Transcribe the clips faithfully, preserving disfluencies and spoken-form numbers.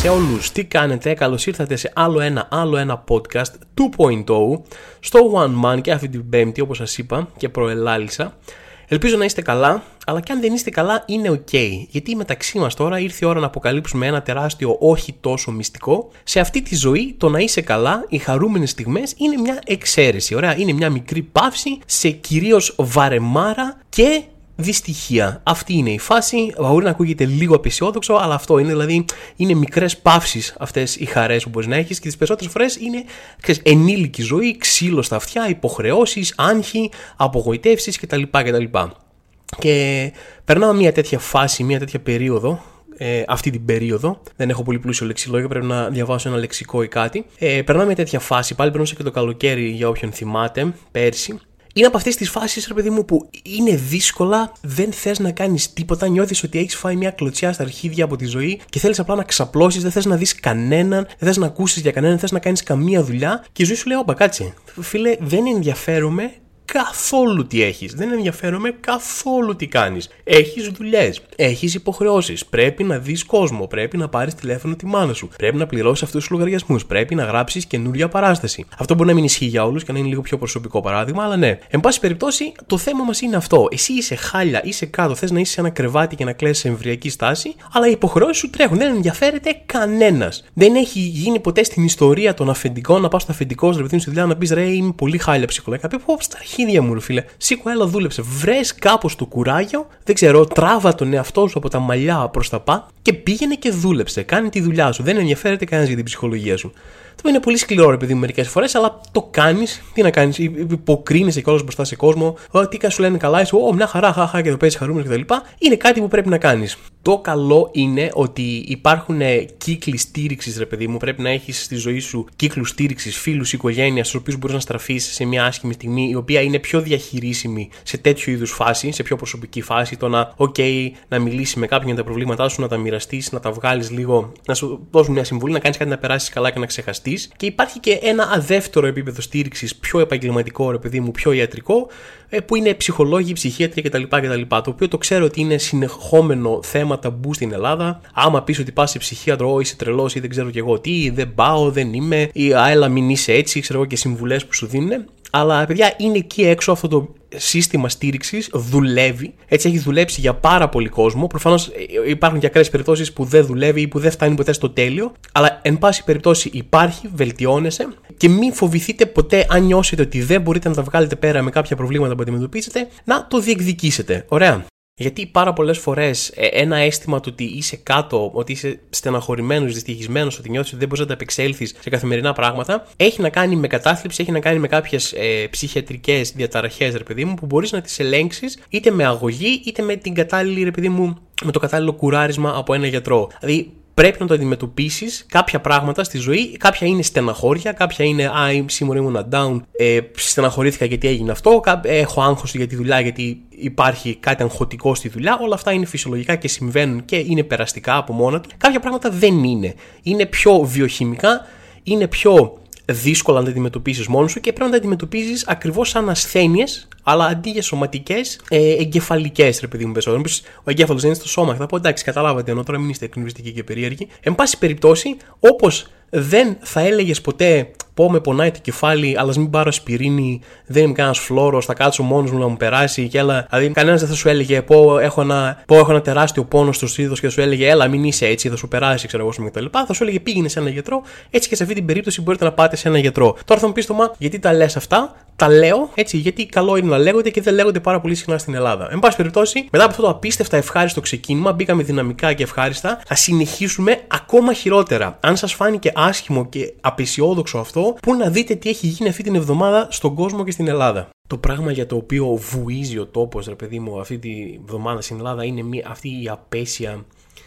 σε όλους, τι κάνετε, καλώς ήρθατε σε άλλο ένα, άλλο ένα podcast δύο κόμμα μηδέν στο One Man και αυτή την Πέμπτη, όπως σας είπα και προελάλησα. Ελπίζω να είστε καλά, αλλά και αν δεν είστε καλά είναι ok, γιατί μεταξύ μας τώρα ήρθε η ώρα να αποκαλύψουμε ένα τεράστιο όχι τόσο μυστικό. Σε αυτή τη ζωή το να είσαι καλά, οι χαρούμενες στιγμές είναι μια εξαίρεση, ωραία, είναι μια μικρή παύση σε κυρίως βαρεμάρα και δυστυχία. Αυτή είναι η φάση. Μπορεί να ακούγεται λίγο απεσιόδοξο, αλλά αυτό είναι. Δηλαδή, είναι μικρές παύσεις αυτές οι χαρές που μπορείς να έχεις και τις περισσότερες φορές είναι ξέρεις, ενήλικη ζωή, ξύλο στα αυτιά, υποχρεώσεις, άγχη, απογοητεύσεις κτλ. κτλ. Και περνάω μια τέτοια φάση, μια τέτοια περίοδο. Ε, αυτή την περίοδο. Δεν έχω πολύ πλούσιο λεξιλόγιο, πρέπει να διαβάσω ένα λεξικό ή κάτι. Ε, περνάω μια τέτοια φάση. Πάλι περνούσα και το καλοκαίρι, για όποιον θυμάται, πέρσι. Είναι από αυτές τις φάσεις, ρε παιδί μου, που είναι δύσκολα, δεν θες να κάνεις τίποτα, νιώθεις ότι έχεις φάει μια κλωτσιά στα αρχίδια από τη ζωή και θέλεις απλά να ξαπλώσεις, δεν θες να δεις κανέναν, δεν θες να ακούσεις για κανέναν, δεν θες να κάνεις καμία δουλειά και η ζωή σου λέει, όπα κάτσε, φίλε, δεν ενδιαφέρομαι καθόλου τι έχεις, δεν ενδιαφέρομαι καθόλου τι κάνεις. Έχεις δουλειές, έχεις υποχρεώσεις, πρέπει να δεις κόσμο, πρέπει να πάρεις τηλέφωνο τη μάνα σου, πρέπει να πληρώσεις αυτούς τους λογαριασμούς, πρέπει να γράψεις καινούρια παράσταση. Αυτό μπορεί να μην ισχύει για όλους και να είναι λίγο πιο προσωπικό παράδειγμα, αλλά ναι. Εν πάση περιπτώσει, το θέμα μας είναι αυτό. Εσύ είσαι χάλια, είσαι κάτω, θες να είσαι σε ένα κρεβάτι και να κλαις σε εμβριακή στάση, αλλά οι υποχρεώσεις σου τρέχουν, δεν ενδιαφέρεται κανένας. Δεν έχει γίνει ποτέ στην ιστορία των αφεντικών να πας στο αφεντικό, ρε παιδί μου στη δουλειά να πεις ρε, είμαι πολύ χάλια ψυχολογικά. Ίδια μου, φίλε. Σήκω, έλα, δούλεψε. Βρες κάπως το κουράγιο, δεν ξέρω, τράβα τον εαυτό σου από τα μαλλιά προς τα πάνω και πήγαινε και δούλεψε. Κάνε τη δουλειά σου. Δεν ενδιαφέρεται κανένας για την ψυχολογία σου. Το είναι πολύ σκληρό, ρε παιδί μου, μερικές φορές, αλλά το κάνεις. Τι να κάνεις, υποκρίνεσαι κιόλας μπροστά σε κόσμο. Τι κα σου λένε καλά, είσαι, Ω, μια χαρά, χαχά και το παίζεις χαρούμενο κτλ. Είναι κάτι που πρέπει να κάνεις. Το καλό είναι ότι υπάρχουν κύκλοι στήριξης, ρε παιδί μου. Πρέπει να έχεις στη ζωή σου κύκλους στήριξης, φίλους, οικογένειας, στους οποίους μπορείς να στραφείς σε μια άσχημη στιγμή, η οποία είναι πιο διαχειρίσιμη σε τέτοιου είδους φάση, σε πιο προσωπική φάση. Το να, OK, να μιλήσεις με κάποιον για τα προβλήματά σου, να τα μοιραστείς, να τα βγάλεις λίγο, να σου δώσουν μια συμβουλή, να κάνεις κάτι να περάσεις καλά και να ξεχαστείς. Και υπάρχει και ένα δεύτερο επίπεδο στήριξης, πιο επαγγελματικό, ρε παιδί μου, πιο ιατρικό, που είναι ψυχολόγοι, ψυχίατροι κτλ. κτλ. Το οποίο το ξέρω ότι είναι συνεχόμενο θέμα. Ταμπού στην Ελλάδα. Άμα πεις ότι πας σε ψυχίατρο, είσαι τρελός ή δεν ξέρω και εγώ τι, δεν πάω, δεν είμαι, ή άλλα μην είσαι έτσι, ξέρω εγώ και συμβουλές που σου δίνουν. Αλλά παιδιά είναι εκεί έξω αυτό το σύστημα στήριξης, δουλεύει. Έτσι έχει δουλέψει για πάρα πολύ κόσμο. Προφανώς υπάρχουν και ακραίες περιπτώσεις που δεν δουλεύει ή που δεν φτάνει ποτέ στο τέλειο. Αλλά εν πάση περιπτώσει υπάρχει, βελτιώνεσαι και μην φοβηθείτε ποτέ αν νιώσετε ότι δεν μπορείτε να τα βγάλετε πέρα με κάποια προβλήματα που αντιμετωπίζετε, να το διεκδικήσετε. Ωραία. Γιατί πάρα πολλές φορές ένα αίσθημα του ότι είσαι κάτω, ότι είσαι στεναχωρημένος, δυστυχισμένος, ότι νιώθεις ότι δεν μπορείς να τα επεξέλθεις σε καθημερινά πράγματα, έχει να κάνει με κατάθλιψη, έχει να κάνει με κάποιες ε, ψυχιατρικές διαταραχές, ρε παιδί μου, που μπορείς να τις ελέγξεις είτε με αγωγή είτε με, την κατάλληλη, ρε παιδί μου, με το κατάλληλο κουράρισμα από ένα γιατρό. Δηλαδή, πρέπει να το αντιμετωπίσεις κάποια πράγματα στη ζωή. Κάποια είναι στεναχώρια, κάποια είναι Α, σήμερα ήμουν down, ε, στεναχωρήθηκα γιατί έγινε αυτό. Έχω άγχος για τη δουλειά, γιατί υπάρχει κάτι αγχωτικό στη δουλειά. Όλα αυτά είναι φυσιολογικά και συμβαίνουν και είναι περαστικά από μόνα του. Κάποια πράγματα δεν είναι. Είναι πιο βιοχημικά, είναι πιο δύσκολα να τα αντιμετωπίσεις μόνος σου και πρέπει να τα αντιμετωπίζεις ακριβώς σαν ασθένειες, αλλά αντί για σωματικές, ε, εγκεφαλικές, ρε παιδί μου, περισσότερο. Ο εγκέφαλος δεν είναι στο σώμα. Θα πω εντάξει, καταλάβατε, ενώ τώρα μην είστε εκνευριστικοί και περίεργοι. Εν πάση περιπτώσει, όπως δεν θα έλεγες ποτέ, πω με πονάει το κεφάλι, αλλά μην πάρω ασπιρίνη, δεν είμαι κανένας φλόρος, θα κάτσω μόνος μου να μου περάσει και έλα. Δηλαδή, κανένας δεν θα σου έλεγε, πω έχω ένα, πω, έχω ένα τεράστιο πόνο στο στήθος και θα σου έλεγε, έλα, μην είσαι έτσι, θα σου περάσει, ξέρω εγώ, κτλ. Θα σου έλεγε, πήγαινε σε ένα γιατρό, έτσι και σε αυτή την περίπτωση μπορείτε να πάτε σε ένα γιατρό. Τώρα θα μου πεις, Θωμά, γιατί τα λες αυτά, τα λέω, έτσι, γιατί καλό είναι να λέγονται και δεν λέγονται πάρα πολύ συχνά στην Ελλάδα. Εν πάση περιπτώσει, μετά από αυτό το απίστευτα ευχάριστο ξεκίνημα, μπήκαμε δυναμικά και ευχάριστα, θα συνεχίσουμε ακόμα χειρότερα. Αν σας φάνηκε άσχημο και απεσιόδοξο αυτό, πού να δείτε τι έχει γίνει αυτή την εβδομάδα στον κόσμο και στην Ελλάδα. Το πράγμα για το οποίο βουίζει ο τόπος, ρε παιδί μου, αυτή την εβδομάδα στην Ελλάδα είναι μια, αυτή η απέσια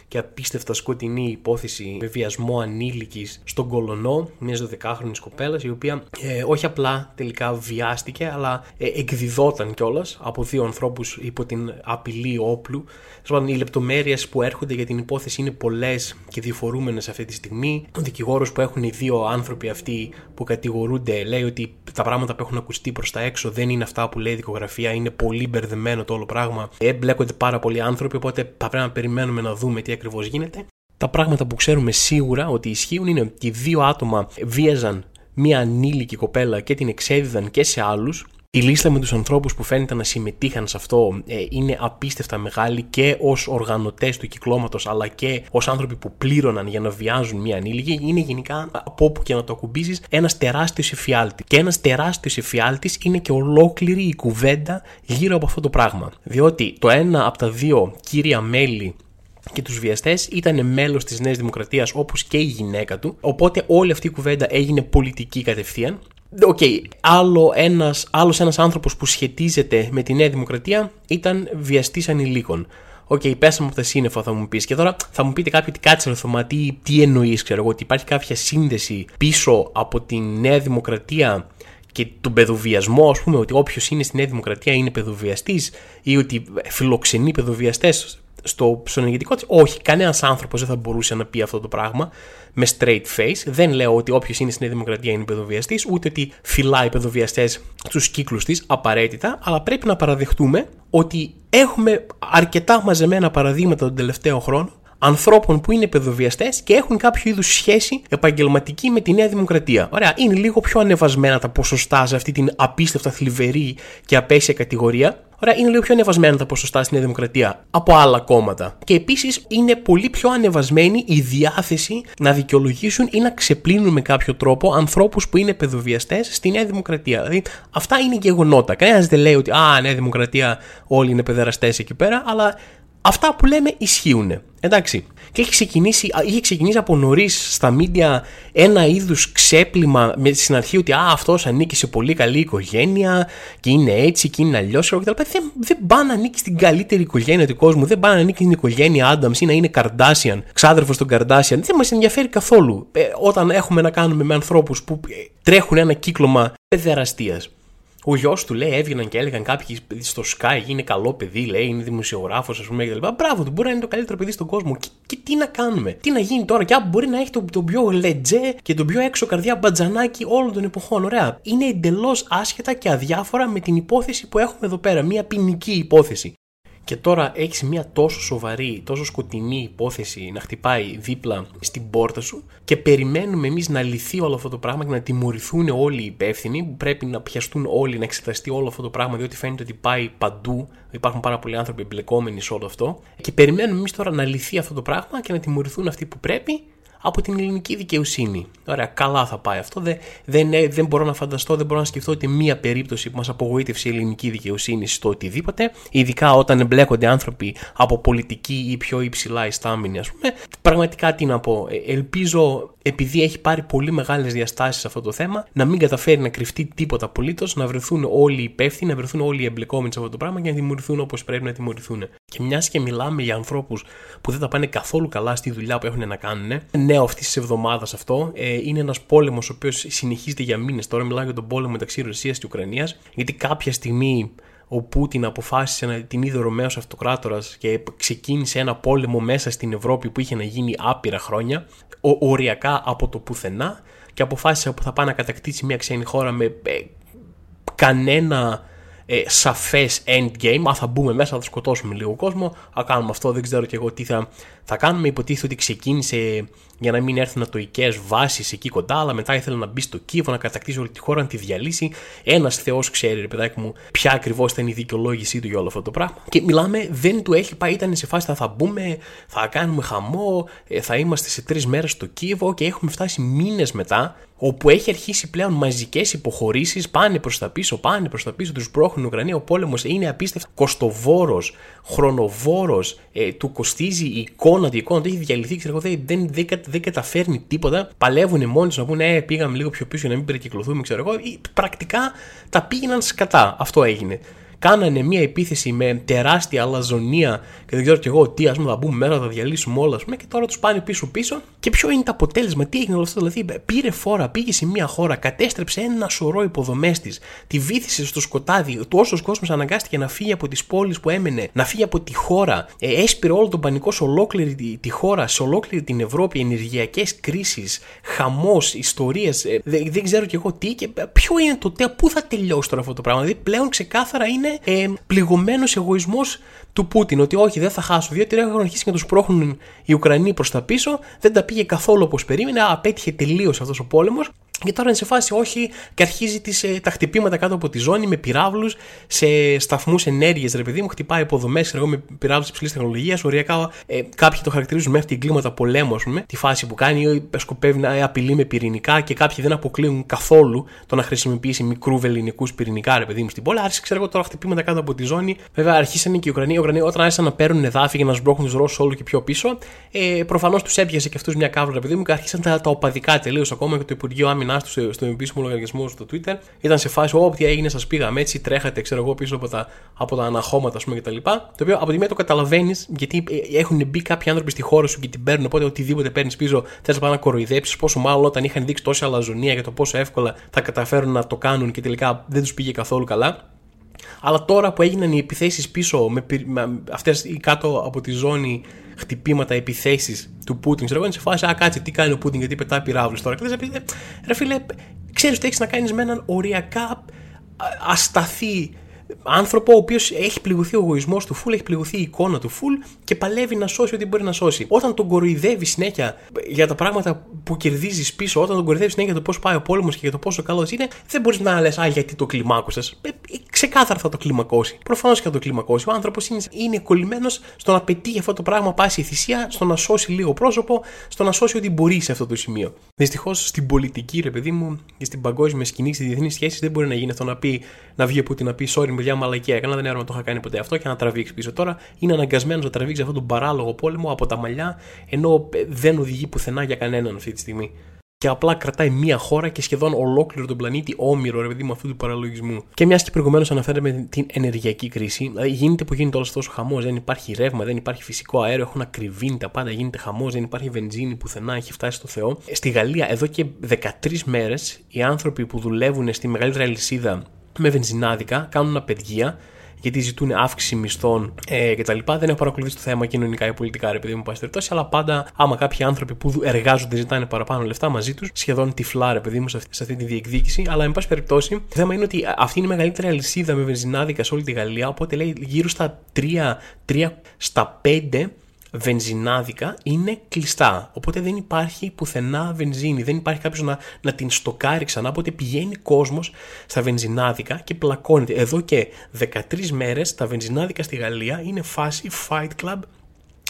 και απίστευτα σκοτεινή υπόθεση με βιασμό ανήλικης στον Κολονό, μιας δωδεκάχρονης κοπέλας, η οποία ε, όχι απλά τελικά βιάστηκε, αλλά ε, εκδιδόταν κιόλας από δύο ανθρώπους υπό την απειλή όπλου. Σπαν, οι λεπτομέρειες που έρχονται για την υπόθεση είναι πολλές και διφορούμενες αυτή τη στιγμή. Ο δικηγόρος που έχουν οι δύο άνθρωποι αυτοί που κατηγορούνται λέει ότι τα πράγματα που έχουν ακουστεί προς τα έξω δεν είναι αυτά που λέει η δικογραφία, είναι πολύ μπερδεμένο το όλο πράγμα. Εμπλέκονται πάρα πολλοί άνθρωποι, οπότε θα πρέπει να περιμένουμε να δούμε τι ακριβώς γίνεται. Τα πράγματα που ξέρουμε σίγουρα ότι ισχύουν είναι ότι δύο άτομα βίαζαν μία ανήλικη κοπέλα και την εξέδιδαν και σε άλλους. Η λίστα με τους ανθρώπους που φαίνεται να συμμετείχαν σε αυτό ε, είναι απίστευτα μεγάλη και ως οργανωτές του κυκλώματος αλλά και ως άνθρωποι που πλήρωναν για να βιάζουν μια ανήλικη. Είναι γενικά από όπου και να το ακουμπήσεις ένας τεράστιος εφιάλτης. Και ένας τεράστιος εφιάλτης είναι και ολόκληρη η κουβέντα γύρω από αυτό το πράγμα. Διότι το ένα από τα δύο κύρια μέλη και τους βιαστές ήταν μέλος της Νέας Δημοκρατίας όπως και η γυναίκα του. Οπότε όλη αυτή η κουβέντα έγινε πολιτική κατευθείαν. Οκ, okay. Άλλο ένας, άλλος ένας άνθρωπος που σχετίζεται με τη Νέα Δημοκρατία ήταν βιαστής ανηλίκων. Οκ, okay, πέσαμε από τα σύννεφα, θα μου πεις. Και τώρα θα μου πείτε κάποιοι, κάτσε ρε Θωμά, τι, τι εννοείς, ξέρω εγώ, ότι υπάρχει κάποια σύνδεση πίσω από τη Νέα Δημοκρατία και τον παιδοβιασμό, ας πούμε, ότι όποιος είναι στη Νέα Δημοκρατία είναι παιδοβιαστής ή ότι φιλοξενεί παιδοβιαστές στο ψωνεργητικό της. Όχι, κανένας άνθρωπος δεν θα μπορούσε να πει αυτό το πράγμα με straight face. Δεν λέω ότι όποιος είναι στην Νέα Δημοκρατία είναι παιδοβιαστής, ούτε ότι φυλάει παιδοβιαστές στους κύκλους της απαραίτητα, αλλά πρέπει να παραδεχτούμε ότι έχουμε αρκετά μαζεμένα παραδείγματα τον τελευταίο χρόνο ανθρώπων που είναι παιδοβιαστές και έχουν κάποιο είδους σχέση επαγγελματική με τη Νέα Δημοκρατία. Ωραία, είναι λίγο πιο ανεβασμένα τα ποσοστά σε αυτή την απίστευτα θλιβερή και απέσια κατηγορία. Ωραία, είναι λίγο πιο ανεβασμένα τα ποσοστά στη Νέα Δημοκρατία από άλλα κόμματα. Και επίσης είναι πολύ πιο ανεβασμένη η διάθεση να δικαιολογήσουν ή να ξεπλύνουν με κάποιο τρόπο ανθρώπους που είναι παιδοβιαστές στη Νέα Δημοκρατία. Δηλαδή, αυτά είναι γεγονότα. Κανένας δεν λέει ότι «Α, Νέα Δημοκρατία, όλοι είναι παιδεραστές εκεί πέρα», αλλά αυτά που λέμε ισχύουν. Εντάξει. Και έχει ξεκινήσει, είχε ξεκινήσει από νωρίς στα μίντια ένα είδους ξέπλυμα με, στην αρχή ότι «Α, αυτός ανήκει σε πολύ καλή οικογένεια και είναι έτσι και είναι αλλιώς» και τα λοιπά. Δεν, δεν πάει να ανήκει στην καλύτερη οικογένεια του κόσμου, δεν πάει να ανήκει στην οικογένεια Άνταμς ή να είναι Καρντάσιαν, ξάδερφος των Καρντάσιαν. Δεν μας ενδιαφέρει καθόλου ε, όταν έχουμε να κάνουμε με ανθρώπους που ε, τρέχουν ένα κύκλωμα παιδεραστίας. Ο γιος του, λέει, έβγαιναν και έλεγαν κάποιοι στο Sky, είναι καλό παιδί, λέει, είναι δημοσιογράφος, ας πούμε, κτλ. Μπράβο του, μπορεί να είναι το καλύτερο παιδί στον κόσμο. Και, και τι να κάνουμε, τι να γίνει τώρα, και μπορεί να έχει τον το πιο λετζέ και τον πιο έξω καρδιά μπατζανάκι όλων των εποχών. Ωραία. Είναι εντελώς άσχετα και αδιάφορα με την υπόθεση που έχουμε εδώ πέρα, μια ποινική υπόθεση. Και τώρα έχεις μια τόσο σοβαρή, τόσο σκοτεινή υπόθεση να χτυπάει δίπλα στην πόρτα σου και περιμένουμε εμείς να λυθεί όλο αυτό το πράγμα και να τιμωρηθούν όλοι οι υπεύθυνοι, που πρέπει να πιαστούν όλοι, να εξεταστεί όλο αυτό το πράγμα, διότι φαίνεται ότι πάει παντού. Υπάρχουν πάρα πολλοί άνθρωποι εμπλεκόμενοι σε όλο αυτό. Και περιμένουμε εμείς τώρα να λυθεί αυτό το πράγμα και να τιμωρηθούν αυτοί που πρέπει από την ελληνική δικαιοσύνη. Ωραία, καλά θα πάει αυτό. Δεν, δεν, δεν μπορώ να φανταστώ, δεν μπορώ να σκεφτώ ότι μία περίπτωση που μας απογοήτευσε η ελληνική δικαιοσύνη στο οτιδήποτε, ειδικά όταν εμπλέκονται άνθρωποι από πολιτική ή πιο υψηλά ιστάμενοι, ας πούμε. Πραγματικά τι να πω. Ελπίζω, επειδή έχει πάρει πολύ μεγάλες διαστάσεις αυτό το θέμα, να μην καταφέρει να κρυφτεί τίποτα απολύτως, να βρεθούν όλοι οι υπεύθυνοι, να βρεθούν όλοι οι εμπλεκόμενοι σε αυτό το πράγμα και να τιμωρηθούν όπως πρέπει να τιμωρηθούν. Και μιας και μιλάμε για ανθρώπους που δεν τα πάνε καθόλου καλά στη δουλειά που έχουν να κάνουν, νέο αυτής της εβδομάδας αυτό, ε, είναι ένας πόλεμος ο οποίος συνεχίζεται για μήνες. Τώρα μιλάω για τον πόλεμο μεταξύ Ρωσίας και Ουκρανίας, γιατί κάποια στιγμή ο Πούτιν αποφάσισε να την είδε ο Ρωμαίος Αυτοκράτορας και ξεκίνησε ένα πόλεμο μέσα στην Ευρώπη που είχε να γίνει άπειρα χρόνια, ο, οριακά από το πουθενά, και αποφάσισε ότι θα πάει να κατακτήσει μια ξένη χώρα με ε, κανένα Ε, σαφές endgame. Α, θα μπούμε μέσα, θα σκοτώσουμε λίγο κόσμο, α, κάνουμε αυτό, δεν ξέρω και εγώ τι θα, θα κάνουμε. Υποτίθεται ότι ξεκίνησε για να μην έρθουν ατοικές βάσεις εκεί κοντά, αλλά μετά ήθελε να μπει στο Κίεβο, να κατακτήσει όλη τη χώρα, να τη διαλύσει. Ένας Θεός ξέρει, ρε παιδάκι μου, ποια ακριβώς ήταν η δικαιολόγησή του για όλο αυτό το πράγμα. Και μιλάμε, δεν του έχει πάει, ήταν σε φάση θα, θα μπούμε, θα κάνουμε χαμό, θα είμαστε σε τρεις μέρες στο Κίεβο, και έχουμε φτάσει μήνες μετά, όπου έχει αρχίσει πλέον μαζικές υποχωρήσεις, πάνε προς τα πίσω, πάνε προς τα πίσω, τους πρόχνουν Ουκρανία. Ο πόλεμος είναι απίστευτο, κοστοβόρος, χρονοβόρος, ε, του κοστίζει η εικόνα, η εικόνα του έχει διαλυθεί, ξέρω, δεν, δεν, δεν, δεν καταφέρνει τίποτα. Παλεύουν μόνοι τους να πούνε, ε, πήγαμε λίγο πιο πίσω για να μην περικυκλωθούμε, ξέρω εγώ. Πρακτικά τα πήγαιναν σκατά. Αυτό έγινε. Κάνανε μια επίθεση με τεράστια αλαζονία και δεν ξέρω κι εγώ τι, ας πούμε, θα μπούμε μέσα, θα διαλύσουμε όλα, ας πούμε, και τώρα τους πάνε πίσω-πίσω. Και ποιο είναι το αποτέλεσμα, τι έγινε όλο αυτό, δηλαδή πήρε φόρα, πήγε σε μια χώρα, κατέστρεψε ένα σωρό υποδομές της, τη βύθισε στο σκοτάδι, τόσος κόσμος αναγκάστηκε να φύγει από τις πόλεις που έμενε, να φύγει από τη χώρα, ε, έσπηρε όλο τον πανικό σε ολόκληρη τη, τη χώρα, σε ολόκληρη την Ευρώπη, ενεργειακές κρίσεις, χαμός, ιστορίες, ε, δεν, δεν ξέρω κι εγώ τι, και ποιο είναι το τέλος, πού θα τελειώσει τώρα αυτό το πράγμα, δηλαδή πλέον ξεκάθαρα είναι. ε, πληγωμένος εγωισμός του Πούτιν. Ότι όχι, δεν θα χάσω, διότι έχουν αρχίσει και τους πρόχνουν οι Ουκρανοί προς τα πίσω. Δεν τα πήγε καθόλου όπως περίμενε. Α, απέτυχε τελείως αυτός ο πόλεμος. Και τώρα είναι σε φάση όχι και αρχίζει τις, ε, τα χτυπήματα κάτω από τη ζώνη με πυράβλους σε σταθμούς ενέργειας. Ρε παιδί μου, χτυπάει υποδομές με πυράβλους υψηλής τεχνολογίας. Οριακά ε, κάποιοι το χαρακτηρίζουν μέχρι την κλίματα πολέμου, ας πούμε. Τη φάση που κάνει, σκοπεύει να απειλεί με πυρηνικά και κάποιοι δεν αποκλείουν καθόλου το να χρησιμοποιήσει μικρού ελληνικούς πυρηνικά, ρε παιδί μου, στην πόλη. Άρχισε, ξέρω εγώ, τώρα χτυπήματα κάτω από τη ζώνη. Βέβαια, αρχίσανε και οι Ουκρανοί. Οι Ουκρανοί όταν άρχισαν να παίρνουν εδάφη για να σμπρώχνουν τους Ρώσους όλο και πιο πίσω, ε, προφανώς τους έπιασε και αυτούς μια καύλα, ρε παιδί μου, και άρχισαν τα, τα οπαδικά τελείως. Ακόμα και το Υπουργείο Άμυνας του στον επίσημο λογαριασμό στο Twitter ήταν σε φάση, ό,τι έγινε, σας πήγαμε έτσι, τρέχατε, ξέρω εγώ, πίσω από τα, από τα αναχώματα, ας πούμε, κτλ. Το οποίο από τη μία το καταλαβαίνεις, γιατί έχουν μπει κάποιοι άνθρωποι στη χώρα σου και την παίρνουν, οπότε οτιδήποτε παίρνεις πίσω θες να κοροϊδέψεις. Πόσο μάλλον όταν είχαν δείξει τόση αλαζονία για το πόσο εύκολα θα καταφέρουν να το κάνουν και τελικά δεν τους πήγε καθόλου καλά. Αλλά τώρα που έγιναν οι επιθέσεις πίσω, με, με αυτές οι κάτω από τη ζώνη χτυπήματα, επιθέσεις του Πούτιν, ξέρω εγώ, είναι σε φάση, α, κάτσε, τι κάνει ο Πούτιν, γιατί πετάει πυράβλους τώρα. Και λες, ρε φίλε, ξέρεις ότι έχεις να κάνεις με έναν οριακά ασταθή άνθρωπο, ο οποίος έχει πληγωθεί ο εγωισμός του φουλ, έχει πληγωθεί η εικόνα του φουλ και παλεύει να σώσει ό,τι μπορεί να σώσει. Όταν τον κοροϊδεύει συνέχεια για τα πράγματα που κερδίζεις πίσω, όταν τον κοροϊδεύει συνέχεια για το πώς πάει ο πόλεμος και για το πόσο καλός είναι, δεν μπορείς να λες, α, γιατί το κλιμάκωσες. Ξεκάθαρα θα το κλιμακώσει. Προφανώς και θα το κλιμακώσει. Ο άνθρωπος είναι, είναι κολλημένος στο να πετύχει αυτό το πράγμα πάση η θυσία, στο να σώσει λίγο πρόσωπο, στο να σώσει ό,τι μπορεί σε αυτό το σημείο. Δυστυχώς στην πολιτική, ρε παιδί μου, και στην παγκόσμια σκηνή, στις διεθνείς σχέσεις, δεν μπορεί να γίνει αυτό να, πει, να βγει ο Πούτιν να πει, sorry, παιδιά, μαλακία έκανα, δεν έρχομαι να το είχα κάνει ποτέ αυτό, και να τραβήξει πίσω. Τώρα είναι αναγκασμένος να τραβήξει αυτόν τον παράλογο πόλεμο από τα μαλλιά, ενώ δεν οδηγεί πουθενά για κανέναν αυτή τη στιγμή. Και απλά κρατάει μία χώρα και σχεδόν ολόκληρο τον πλανήτη όμοιρο, ρε παιδί μου, αυτού του παραλογισμού. Και μιας και προηγουμένως αναφέραμε την ενεργειακή κρίση, δηλαδή γίνεται που γίνεται όλος αυτός ο χαμός, δεν υπάρχει ρεύμα, δεν υπάρχει φυσικό αέριο, έχουν ακριβήνει τα πάντα, γίνεται χαμός, δεν υπάρχει βενζίνη πουθενά, έχει φτάσει στο Θεό. Στη Γαλλία, εδώ και δεκατρείς μέρες, οι άνθρωποι που δουλεύουν στη μεγαλύτερη αλυσίδα με βενζινάδικα κάνουν απεργία, γιατί ζητούν αύξηση μισθών ε, κτλ. Δεν έχω παρακολουθήσει το θέμα κοινωνικά ή πολιτικά, ρε παιδί μου, πάση περιπτώσει, αλλά πάντα άμα κάποιοι άνθρωποι που εργάζονται ζητάνε παραπάνω λεφτά μαζί του, σχεδόν τυφλά, ρε παιδί μου, σε αυτή, σε αυτή τη διεκδίκηση. Αλλά, εν πάση περιπτώσει, το θέμα είναι ότι αυτή είναι η μεγαλύτερη αλυσίδα με βενζινάδικα σε όλη τη Γαλλία. Οπότε λέει γύρω στα τρία στα πέντε βενζινάδικα είναι κλειστά. Οπότε δεν υπάρχει πουθενά βενζίνη, δεν υπάρχει κάποιος να, να την στοκάρει ξανά. Οπότε πηγαίνει κόσμος στα βενζινάδικα και πλακώνεται. Εδώ και δεκατρείς μέρες τα βενζινάδικα στη Γαλλία είναι φάση Fight Club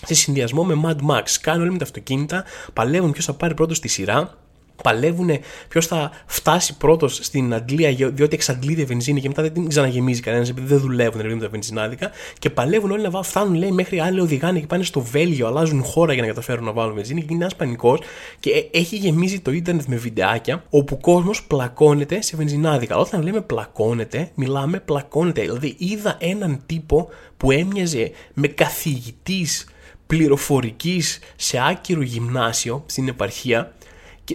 σε συνδυασμό με Mad Max. Κάνουν όλοι με τα αυτοκίνητα, παλεύουν ποιος θα πάρει πρώτος τη σειρά. Παλεύουν ποιος θα φτάσει πρώτος στην Αγγλία, διότι εξαντλείται η βενζίνη και μετά δεν την ξαναγεμίζει κανένας, επειδή δεν δουλεύουν ρε, με τα βενζινάδικα. Και παλεύουν όλοι να βάλουν, φτάνουν λέει, μέχρι άλλοι οδηγάνε και πάνε στο Βέλγιο, αλλάζουν χώρα για να καταφέρουν να βάλουν βενζίνη. Και είναι ένας πανικός και έχει γεμίσει το ίντερνετ με βιντεάκια όπου ο κόσμος πλακώνεται σε βενζινάδικα. Αλλά όταν λέμε πλακώνεται, μιλάμε πλακώνεται. Δηλαδή είδα έναν τύπο που έμοιαζε με καθηγητής πληροφορικής σε άκυρο γυμνάσιο στην επαρχία,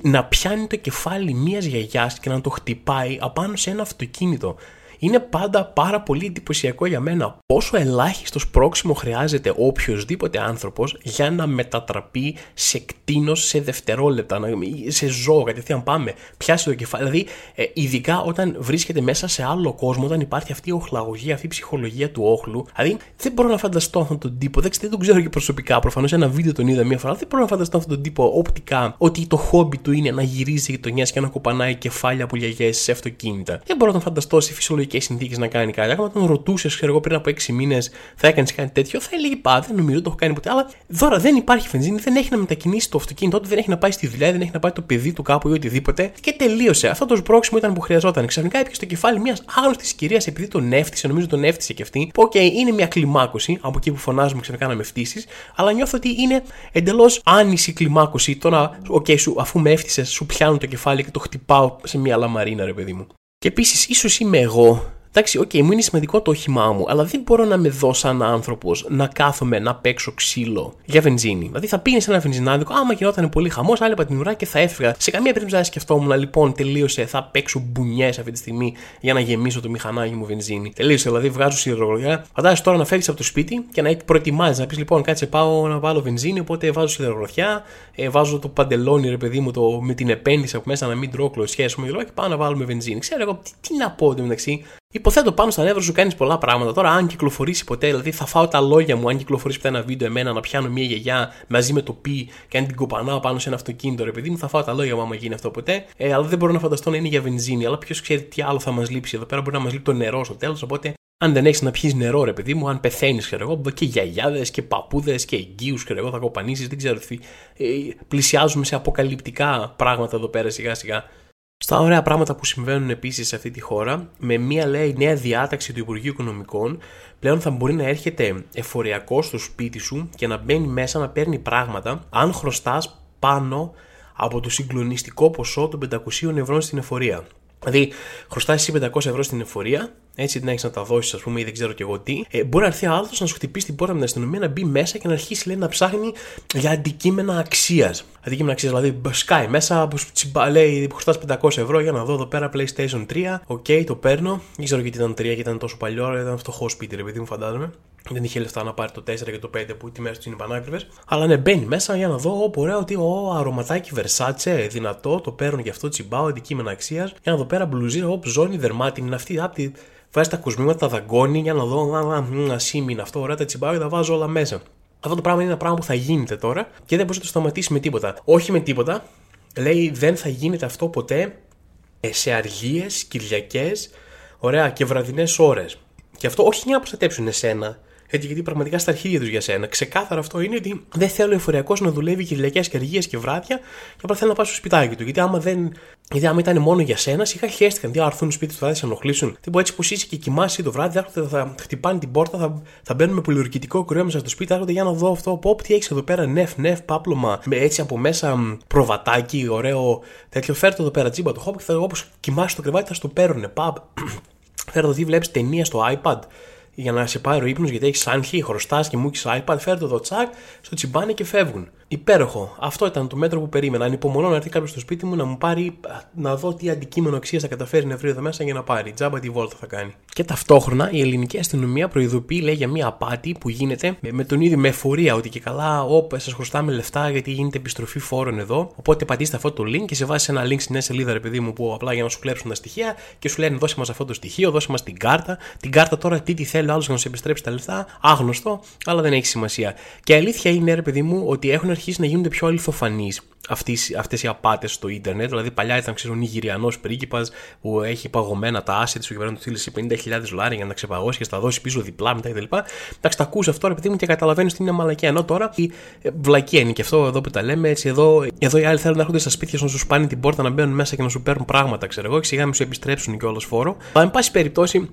να πιάνει το κεφάλι μιας γιαγιάς και να το χτυπάει απάνω σε ένα αυτοκίνητο. Είναι πάντα πάρα πολύ εντυπωσιακό για μένα πόσο ελάχιστο σπρόξιμο χρειάζεται οποιοδήποτε άνθρωπος για να μετατραπεί σε κτήνος σε δευτερόλεπτα, σε ζώο. Κατευθείαν πάμε, πιάσει το κεφάλι. Δηλαδή, ε, ειδικά όταν βρίσκεται μέσα σε άλλο κόσμο, όταν υπάρχει αυτή η οχλαγωγία, αυτή η ψυχολογία του όχλου. Δηλαδή, δεν μπορώ να φανταστώ αυτόν τον τύπο. Δεν, δεν τον ξέρω και προσωπικά. Προφανώς ένα βίντεο τον είδα μία φορά. Δεν μπορώ να φανταστώ αυτόν τον τύπο οπτικά ότι το χόμπι του είναι να γυρίζει γειτονιές και να κοπανάει κεφάλια από γιαγιές σε αυτοκίνητα. Δεν μπορώ να φανταστώ σε φυσιολογική και συνθήκες να κάνει κάτι. Αν τον ρωτούσες, ξέρω εγώ, πριν από έξι μήνες, θα έκανες κάτι τέτοιο, θα έλεγε πά, δεν νομίζω, το έχω κάνει ποτέ. Αλλά τώρα δεν υπάρχει βενζίνη, δεν έχει να μετακινήσει το αυτοκίνητό του, δεν έχει να πάει στη δουλειά, δεν έχει να πάει το παιδί του κάπου ή οτιδήποτε. Και τελείωσε. Αυτό το σπρόξιμο ήταν που χρειαζόταν. Ξαφνικά έπιασε το κεφάλι μιας άγνωστης κυρίας επειδή τον έφτιασε, νομίζω τον έφτιασε κι αυτή. Που, οκ, okay, είναι μια κλιμάκωση, από εκεί που φωνάζουμε ξαφνικά να με φτύσεις, αλλά νιώθω ότι είναι εντελώς άνηση κλιμάκωση. Τώρα, οκ, okay, αφού με έφτιασε, σου πιάνω το κεφάλι και το χτυπάω σε μια λαμαρίνα, ρε παιδί μου. Και επίσης, ίσως είμαι εγώ. Εντάξει, οκ, okay, μου είναι σημαντικό το όχημά μου, αλλά δεν μπορώ να με δω σαν άνθρωπος να κάθομαι να παίξω ξύλο για βενζίνη. Δηλαδή, θα πήγαινε σε ένα βενζινάδικο, άμα γινόταν πολύ χαμός, άλλοι την ουρά και θα έφυγα. Σε καμία περίπτωση δεν σκεφτόμουν, λοιπόν, τελείωσε, θα παίξω μπουνιές αυτή τη στιγμή για να γεμίσω το μηχανάκι μου βενζίνη. Τελείωσε, δηλαδή, βγάζω σιδερογλωριά. Φαντάζεσαι τώρα να φεύγεις από το σπίτι και να προετοιμάζει, να πει λοιπόν, κάτσε πάω να βάλω βενζίνη, οπότε βάζω σιδερογλωριά, ε, βάζω το παντελόνι, ρε παιδί μου, το, με την επένδυση από μέσα να μην τρώω κλωσιές, και πάω να βάλουμε βενζίνη. Ξέρω εγώ τι, τι να πω μεταξύ. Υποθέτω πάνω στα νεύρα σου κάνεις πολλά πράγματα. Τώρα, αν κυκλοφορήσει ποτέ, δηλαδή θα φάω τα λόγια μου, αν κυκλοφορήσει ποτέ ένα βίντεο εμένα να πιάνω μια γιαγιά μαζί με το πι και αν την κοπανάω πάνω σε ένα αυτοκίνητο, ρε παιδί μου, θα φάω τα λόγια μου άμα γίνει αυτό ποτέ. Ε, αλλά δεν μπορώ να φανταστώ να είναι για βενζίνη. Αλλά ποιος ξέρει τι άλλο θα μας λείψει εδώ πέρα. Μπορεί να μας λείπει το νερό στο τέλος. Οπότε, αν δεν έχεις να πιεις νερό, ρε παιδί μου, αν πεθαίνεις, ξέρω εγώ, και γιαγιάδες και παππούδες και εγγύους, ξέρω εγώ, θα κοπανίσεις, δεν ξέρω τι. Ε, πλησιάζουμε σε αποκαλυπτικά πράγματα εδώ πέρα σιγά-σιγά. Στα ωραία πράγματα που συμβαίνουν επίσης σε αυτή τη χώρα, με μια λέει νέα διάταξη του Υπουργείου Οικονομικών, πλέον θα μπορεί να έρχεται εφοριακό στο σπίτι σου και να μπαίνει μέσα να παίρνει πράγματα, αν χρωστάς πάνω από το συγκλονιστικό ποσό των πεντακόσια ευρώ στην εφορία. Δηλαδή, χρωστάς εσύ πεντακόσια ευρώ στην εφορία, έτσι την έχεις να τα δώσεις, ας πούμε, ή δεν ξέρω και εγώ τι, ε, μπορεί να έρθει άλλος να σου χτυπήσει την πόρτα με την αστυνομία, να μπει μέσα και να αρχίσει, λέει, να ψάχνει για αντικείμενα αξίας. Αντικείμενα αξίας, δηλαδή, σκάει μέσα, λέει, χρωστάς πεντακόσια ευρώ για να δω εδώ πέρα PlayStation τρία, οκ, okay, το παίρνω. Δεν ξέρω γιατί ήταν τρία και ήταν τόσο παλιό, ήταν φτωχό σπίτι, ρε παιδί μου, φαντάζομαι. Δεν είχε λεφτά να πάρει το τέσσερα και το πέντε που τη μέρα του είναι πανάκριβες. Αλλά ναι, μπαίνει μέσα για να δω, όπου ωραία, ότι ο αρωματάκι Versace, δυνατό, το παίρνω και αυτό, τσιμπάω, αντικείμενα αξίας. Για να δω πέρα μπλουζίρα, όπου ζώνη δερμάτινη, αυτή, άπτη, βάζει τα κοσμήματα, τα δαγκώνει, για να δω, ασήμι είναι αυτό, ωραία, τα τσιμπάω και τα βάζω όλα μέσα. Αυτό το πράγμα είναι ένα πράγμα που θα γίνεται τώρα και δεν μπορεί να το σταματήσει με τίποτα. Όχι με τίποτα, λέει δεν θα γίνεται αυτό ποτέ σε αργίες, Κυριακές, ωραία, και βραδινές ώρες. Και αυτό όχι για να προστατέψουν εσένα. Έτσι, γιατί πραγματικά στα αρχίδια τους για σένα. Ξεκάθαρα αυτό είναι ότι δεν θέλω ο εφοριακός να δουλεύει Κυριακές και αργίες και βράδια, και απλά θέλω να πάω στο σπιτάκι του. Γιατί άμα, δεν... γιατί άμα ήταν μόνο για σένα, σιγά χαίστηκαν. Τι άρθουν σπίτι του βράδυ, θα ενοχλήσουν. Τι πω έτσι που είσαι και κοιμάσαι το βράδυ, άρχονται, θα χτυπάνε την πόρτα, θα, θα μπαίνουν με πολιορκητικό κρύο μέσα στο σπίτι, άρχονται για να δω αυτό. Πω, τι έχεις εδώ πέρα, νεφ, νεφ, πάπλωμα, με έτσι από μέσα προβατάκι, ωραίο τέτοιο. Φέρτο εδώ πέρα τσίμπα το χόπ και θα όπως κοιμάσαι το κρεβάτι, θα στο παίρνε. Παπ, φέρτο τι βλέπεις ταινία στο iPad. Για να σε πάρει ο ύπνος, γιατί έχεις άγχη, χρωστάς και μου έχεις iPad, φέρε το εδώ τσακ, στο τσιμπάνε και φεύγουν. Υπέροχο. Αυτό ήταν το μέτρο που περίμενα. Ανυπομονώ να έρθει κάποιος στο σπίτι μου να μου πάρει, να δω τι αντικείμενο αξίας θα καταφέρει να βρει εδώ μέσα για να πάρει. Τζάμπα τη βόλτα θα κάνει. Και ταυτόχρονα η ελληνική αστυνομία προειδοποιεί, λέει, για μια απάτη που γίνεται με τον ίδιο με εφορία. Ότι και καλά, όπα, σας χρωστάμε λεφτά γιατί γίνεται επιστροφή φόρων εδώ. Οπότε πατήστε αυτό το link και σε βάζει ένα link στην νέα σελίδα, ρε παιδί μου, που απλά για να σου κλέψουν τα στοιχεία και σου λένε δώσε μας αυτό το στοιχείο, δώσε μας την κάρτα. Την κάρτα τώρα τι τη θέλει ο άλλος για να σου επιστρέψει τα λεφτά. Άγνωστο, αλλά δεν έχει σημασία. Και η αλήθεια είναι, ρε παιδί μου, ότι έχουν αρχίσει να γίνονται πιο αληθοφανείς αυτές οι απάτες στο ίντερνετ. Δηλαδή, παλιά ήταν ξέρω, νιγηριανός πρίγκιπας που έχει παγωμένα τα assets σου και πρέπει να του στείλει πενήντα χιλιάδες δολάρια για να τα ξεπαγώσει και να τα δώσει πίσω διπλά μετά κτλ. Εντάξει, τα ακούς αυτό, ρε παιδί μου, και καταλαβαίνεις ότι είναι μαλακία. Ενώ τώρα η βλακία είναι και αυτό εδώ που τα λέμε. Έτσι, εδώ, εδώ οι άλλοι θέλουν να έρχονται στα σπίτια σου να σου σπάνε την πόρτα, να μπαίνουν μέσα και να σου παίρνουν πράγματα, ξέρω εγώ, και σιγά μην σου επιστρέψουν κιόλας φόρο. Αλλά, εν πάση περιπτώσει,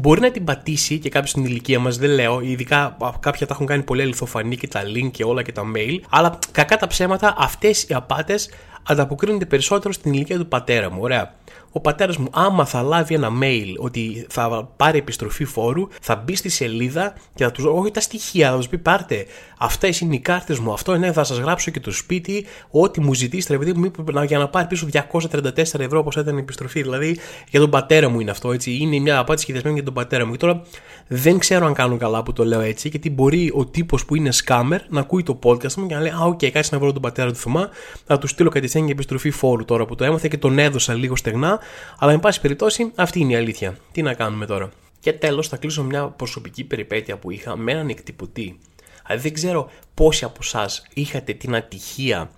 μπορεί να την πατήσει και κάποιος στην ηλικία μας, δεν λέω, ειδικά κάποια τα έχουν κάνει πολύ αληθοφανή και τα link και όλα και τα mail, αλλά κακά τα ψέματα αυτές οι απάτες ανταποκρίνονται περισσότερο στην ηλικία του πατέρα μου, ωραία. Ο πατέρας μου άμα θα λάβει ένα mail ότι θα πάρει επιστροφή φόρου, θα μπει στη σελίδα και θα τους δώσει όχι τα στοιχεία, θα τους πει πάρτε, αυτές είναι οι κάρτες μου, αυτό ναι, θα σας γράψω και το σπίτι, ό,τι μου ζητήσετε, επειδή μου είπε για να πάρει πίσω διακόσια τριάντα τέσσερα ευρώ όπως ήταν η επιστροφή. Δηλαδή για τον πατέρα μου είναι αυτό, έτσι. Είναι μια απάτη σχεδιασμένη για τον πατέρα μου. Και τώρα δεν ξέρω αν κάνω καλά που το λέω έτσι, γιατί μπορεί ο τύπος που είναι σκάμερ να ακούει το podcast μου και να λέει α, οκ, okay, κάτσε να βρω τον πατέρα του Θωμά, να του στείλω κατευθείαν και επιστροφή φόρου τώρα που το έμαθε και τον έδωσα λίγο στεγνά. Αλλά, εν πάση περιπτώσει, αυτή είναι η αλήθεια. Τι να κάνουμε τώρα. Και τέλος, θα κλείσω μια προσωπική περιπέτεια που είχα με έναν εκτυπωτή. Δηλαδή, δεν ξέρω πόσοι από εσάς είχατε την ατυχία,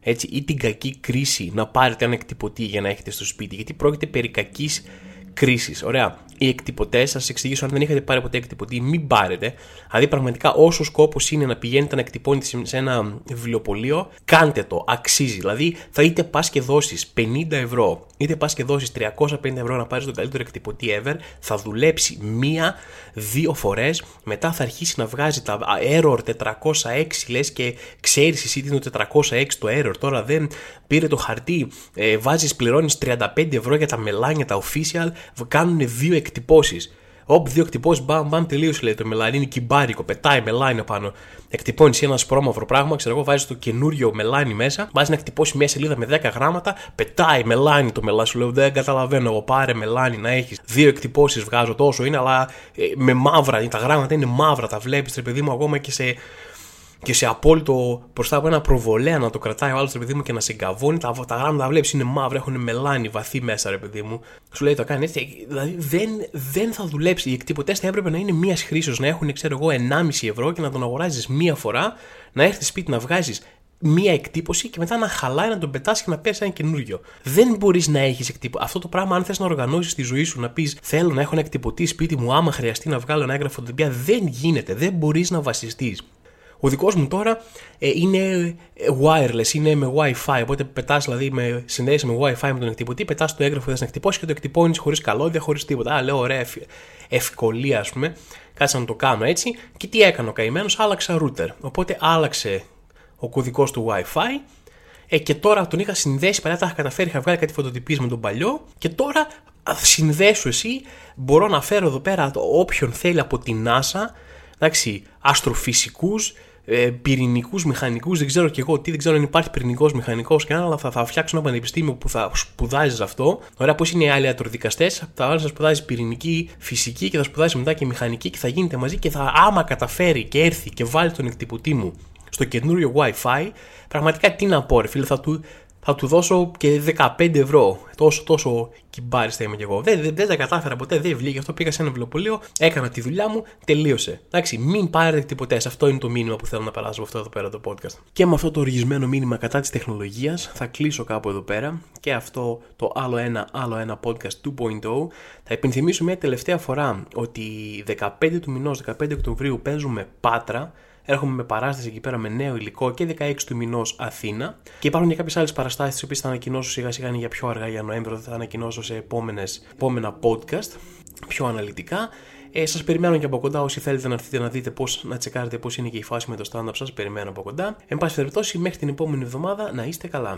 έτσι, ή την κακή κρίση να πάρετε έναν εκτυπωτή για να έχετε στο σπίτι. Γιατί πρόκειται περί κακής κρίσης. Ωραία. Οι εκτυπωτές, θα σας εξηγήσω, αν δεν είχατε πάρει ποτέ εκτυπωτή, μην πάρετε. Δηλαδή, πραγματικά, όσο σκόπος είναι να πηγαίνετε να εκτυπώνετε σε ένα βιβλιοπωλείο, κάντε το. Αξίζει. Δηλαδή, θα είτε πας και δώσεις πενήντα ευρώ, είτε πας και δώσεις τριακόσια πενήντα ευρώ να πάρεις τον καλύτερο εκτυπωτή ever, θα δουλέψει μία-δύο φορές. Μετά θα αρχίσει να βγάζει τα error τετρακόσια έξι, λες και ξέρεις εσύ τι είναι το τετρακόσια έξι το error. Τώρα δεν πήρε το χαρτί, ε, βάζεις, πληρώνεις τριάντα πέντε ευρώ για τα μελάνια, τα official, κάνουν δύο εκτυπώσεις. Όπ, δύο εκτυπώσεις, μπαμ, μπαμ, τελείωσε λέει το μελάνι. Είναι κυμπάρικο, πετάει μελάνι πάνω. Εκτυπώνεις ένα σπρώμαυρο πράγμα, ξέρω εγώ, βάζεις το καινούριο μελάνι μέσα, βάζεις να εκτυπώσει μια σελίδα με δέκα γράμματα, πετάει μελάνι το μελάνι. Σου λέω, δεν καταλαβαίνω εγώ, πάρε μελάνι να έχεις. Δύο εκτυπώσεις βγάζω, τόσο είναι, αλλά ε, με μαύρα, τα γράμματα είναι μαύρα, τα βλέπεις, ρε παιδί μου, ακόμα και σε. και σε απόλυτο μπροστά από ένα προβολέα να το κρατάει ο άλλος, ρε παιδί μου, και να σε γκαβώνει. Τα, τα γράμματα τα βλέπεις, είναι μαύρα, έχουν μελάνι βαθύ μέσα, ρε παιδί μου. Σου λέει το κάνει έτσι. Δηλαδή δεν, δεν θα δουλέψει. Οι εκτυπωτές θα έπρεπε να είναι μίας χρήσεως, να έχουν, ξέρω εγώ, ενάμιση ευρώ και να τον αγοράζεις μία φορά, να έρθεις σπίτι να βγάζεις μία εκτύπωση και μετά να χαλάει, να τον πετάς και να πέσει ένα καινούριο. Δεν μπορείς να έχεις εκτύπωση. Αυτό το πράγμα, αν θες να οργανώσεις τη ζωή σου, να πεις θέλω να έχω ένα εκτυπωτή σπίτι μου, άμα χρειαστεί να βγάλω ένα έγγραφο την οποία, δεν γίνεται, δεν μπορείς να βασιστείς. Ο δικός μου τώρα ε, είναι wireless, είναι με Wi-Fi. Οπότε πετάς, δηλαδή με, συνδέεσαι με Wi-Fi με τον εκτυπωτή, πετάς το έγγραφο που θες να εκτυπώσεις και το εκτυπώνεις χωρίς καλώδια, χωρίς τίποτα. Α, λέω ωραία, ευκολία, ας πούμε. Κάτσα να το κάνω έτσι. Και τι έκανα ο καημένος, άλλαξα router. Οπότε άλλαξε ο κωδικός του Wi-Fi ε, και τώρα τον είχα συνδέσει. Παλιά τα είχα καταφέρει, είχα βγάλει κάτι φωτοτυπίες με τον παλιό. Και τώρα συνδέσου εσύ, μπορώ να φέρω εδώ πέρα όποιον θέλει από την NASA. Εντάξει, αστροφυσικούς, πυρηνικούς, μηχανικούς, δεν ξέρω κι εγώ τι, δεν ξέρω αν υπάρχει πυρηνικός, μηχανικός και άλλα, αλλά θα, θα φτιάξω ένα πανεπιστήμιο που θα σπουδάζεις αυτό. Ωραία, πώς είναι οι άλλοι ιατροδικαστές, θα σπουδάζεις πυρηνική, φυσική και θα σπουδάζεις μετά και μηχανική και θα γίνετε μαζί και θα, άμα καταφέρει και έρθει και βάλει τον εκτυπωτή μου στο καινούριο Wi-Fi, πραγματικά τι να πω, ρε φίλε, θα του. Θα του δώσω και δεκαπέντε ευρώ. Τόσο, τόσο κυμπάριστα είμαι κι εγώ. Δεν, δεν, δεν τα κατάφερα ποτέ, δεν βγήκε αυτό. Πήγα σε ένα βιβλιοπωλείο, έκανα τη δουλειά μου, τελείωσε. Εντάξει, μην πάρετε εκτυπωτές. Αυτό είναι το μήνυμα που θέλω να περάσω αυτό εδώ πέρα το podcast. Και με αυτό το οργισμένο μήνυμα κατά της τεχνολογίας θα κλείσω κάπου εδώ πέρα. Και αυτό το άλλο ένα, άλλο ένα podcast δύο κόμμα μηδέν. Θα υπενθυμίσω μια τελευταία φορά ότι δεκαπέντε του μηνός, δεκαπέντε Οκτωβρίου, παίζουμε Πάτρα. Έρχομαι με παράσταση εκεί πέρα με νέο υλικό και δεκαέξι του μηνός Αθήνα. Και υπάρχουν και κάποιες άλλες παραστάσεις τις οποίες θα ανακοινώσω σιγά σιγά, για πιο αργά για Νοέμβριο, θα ανακοινώσω σε επόμενες, επόμενα podcast πιο αναλυτικά. Ε, σας περιμένω και από κοντά όσοι θέλετε να έρθετε να δείτε πώς, να τσεκάρετε πώς είναι και η φάση με το stand-up σας. Περιμένω από κοντά. Εν πάση περιπτώσει, μέχρι την επόμενη εβδομάδα να είστε καλά.